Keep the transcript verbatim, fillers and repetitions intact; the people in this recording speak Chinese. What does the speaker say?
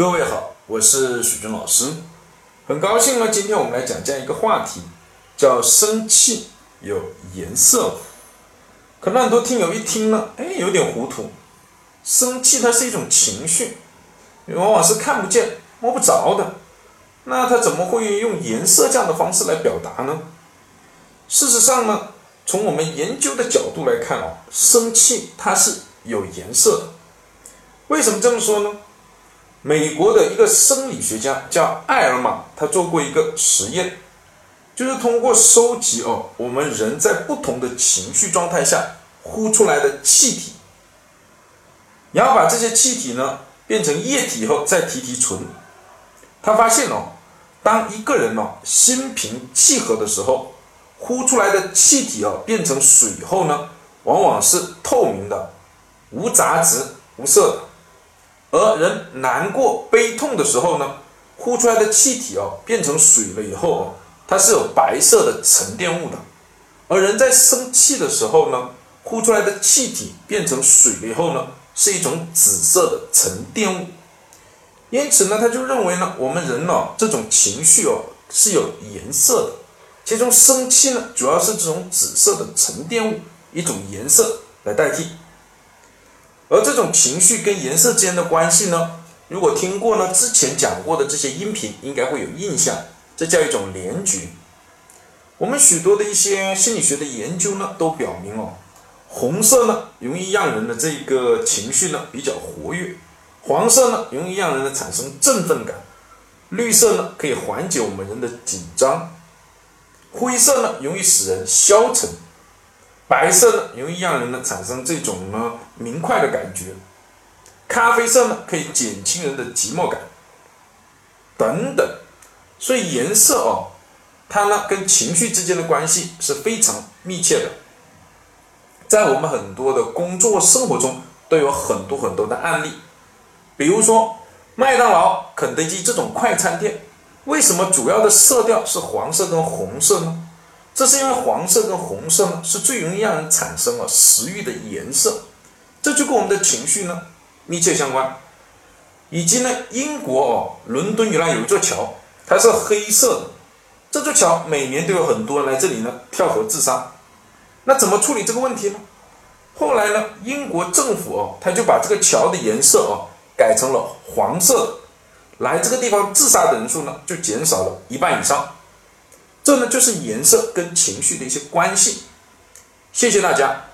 各位好，我是许军老师，很高兴呢，今天我们来讲这样一个话题，叫生气有颜色。可能很多听友一听呢，哎，有点糊涂，生气它是一种情绪，往往是看不见摸不着的，那它怎么会用颜色这样的方式来表达呢？事实上呢，从我们研究的角度来看哦，生气它是有颜色的。为什么这么说呢？美国的一个生理学家叫艾尔玛，他做过一个实验，就是通过收集哦，我们人在不同的情绪状态下呼出来的气体，然后把这些气体呢变成液体后再提提纯。他发现哦，当一个人哦心平气和的时候，呼出来的气体哦变成水以后呢，往往是透明的、无杂质、无色的。而人难过悲痛的时候呢，呼出来的气体哦变成水了以后哦，它是有白色的沉淀物的。而人在生气的时候呢，呼出来的气体变成水了以后呢，是一种紫色的沉淀物。因此呢，他就认为呢，我们人哦这种情绪哦是有颜色的，其中生气呢主要是这种紫色的沉淀物一种颜色来代替。而这种情绪跟颜色之间的关系呢，如果听过呢之前讲过的这些音频应该会有印象，这叫一种联觉。我们许多的一些心理学的研究呢都表明哦，红色呢容易让人的这个情绪呢比较活跃，黄色呢容易让人的产生振奋感，绿色呢可以缓解我们人的紧张，灰色呢容易使人消沉，白色呢容易让人呢产生这种呢明快的感觉，咖啡色呢可以减轻人的寂寞感等等。所以颜色哦，它呢跟情绪之间的关系是非常密切的，在我们很多的工作生活中都有很多很多的案例。比如说麦当劳、肯德基这种快餐店，为什么主要的色调是黄色跟红色呢？这是因为黄色跟红色呢是最容易让人产生了食欲的颜色，这就跟我们的情绪呢密切相关。以及呢，英国哦，伦敦原来有一座桥，它是黑色的，这座桥每年都有很多人来这里呢跳河自杀。那怎么处理这个问题呢？后来呢，英国政府哦，它就把这个桥的颜色哦改成了黄色的，来这个地方自杀的人数呢就减少了一半以上。这呢就是颜色跟情绪的一些关系。谢谢大家。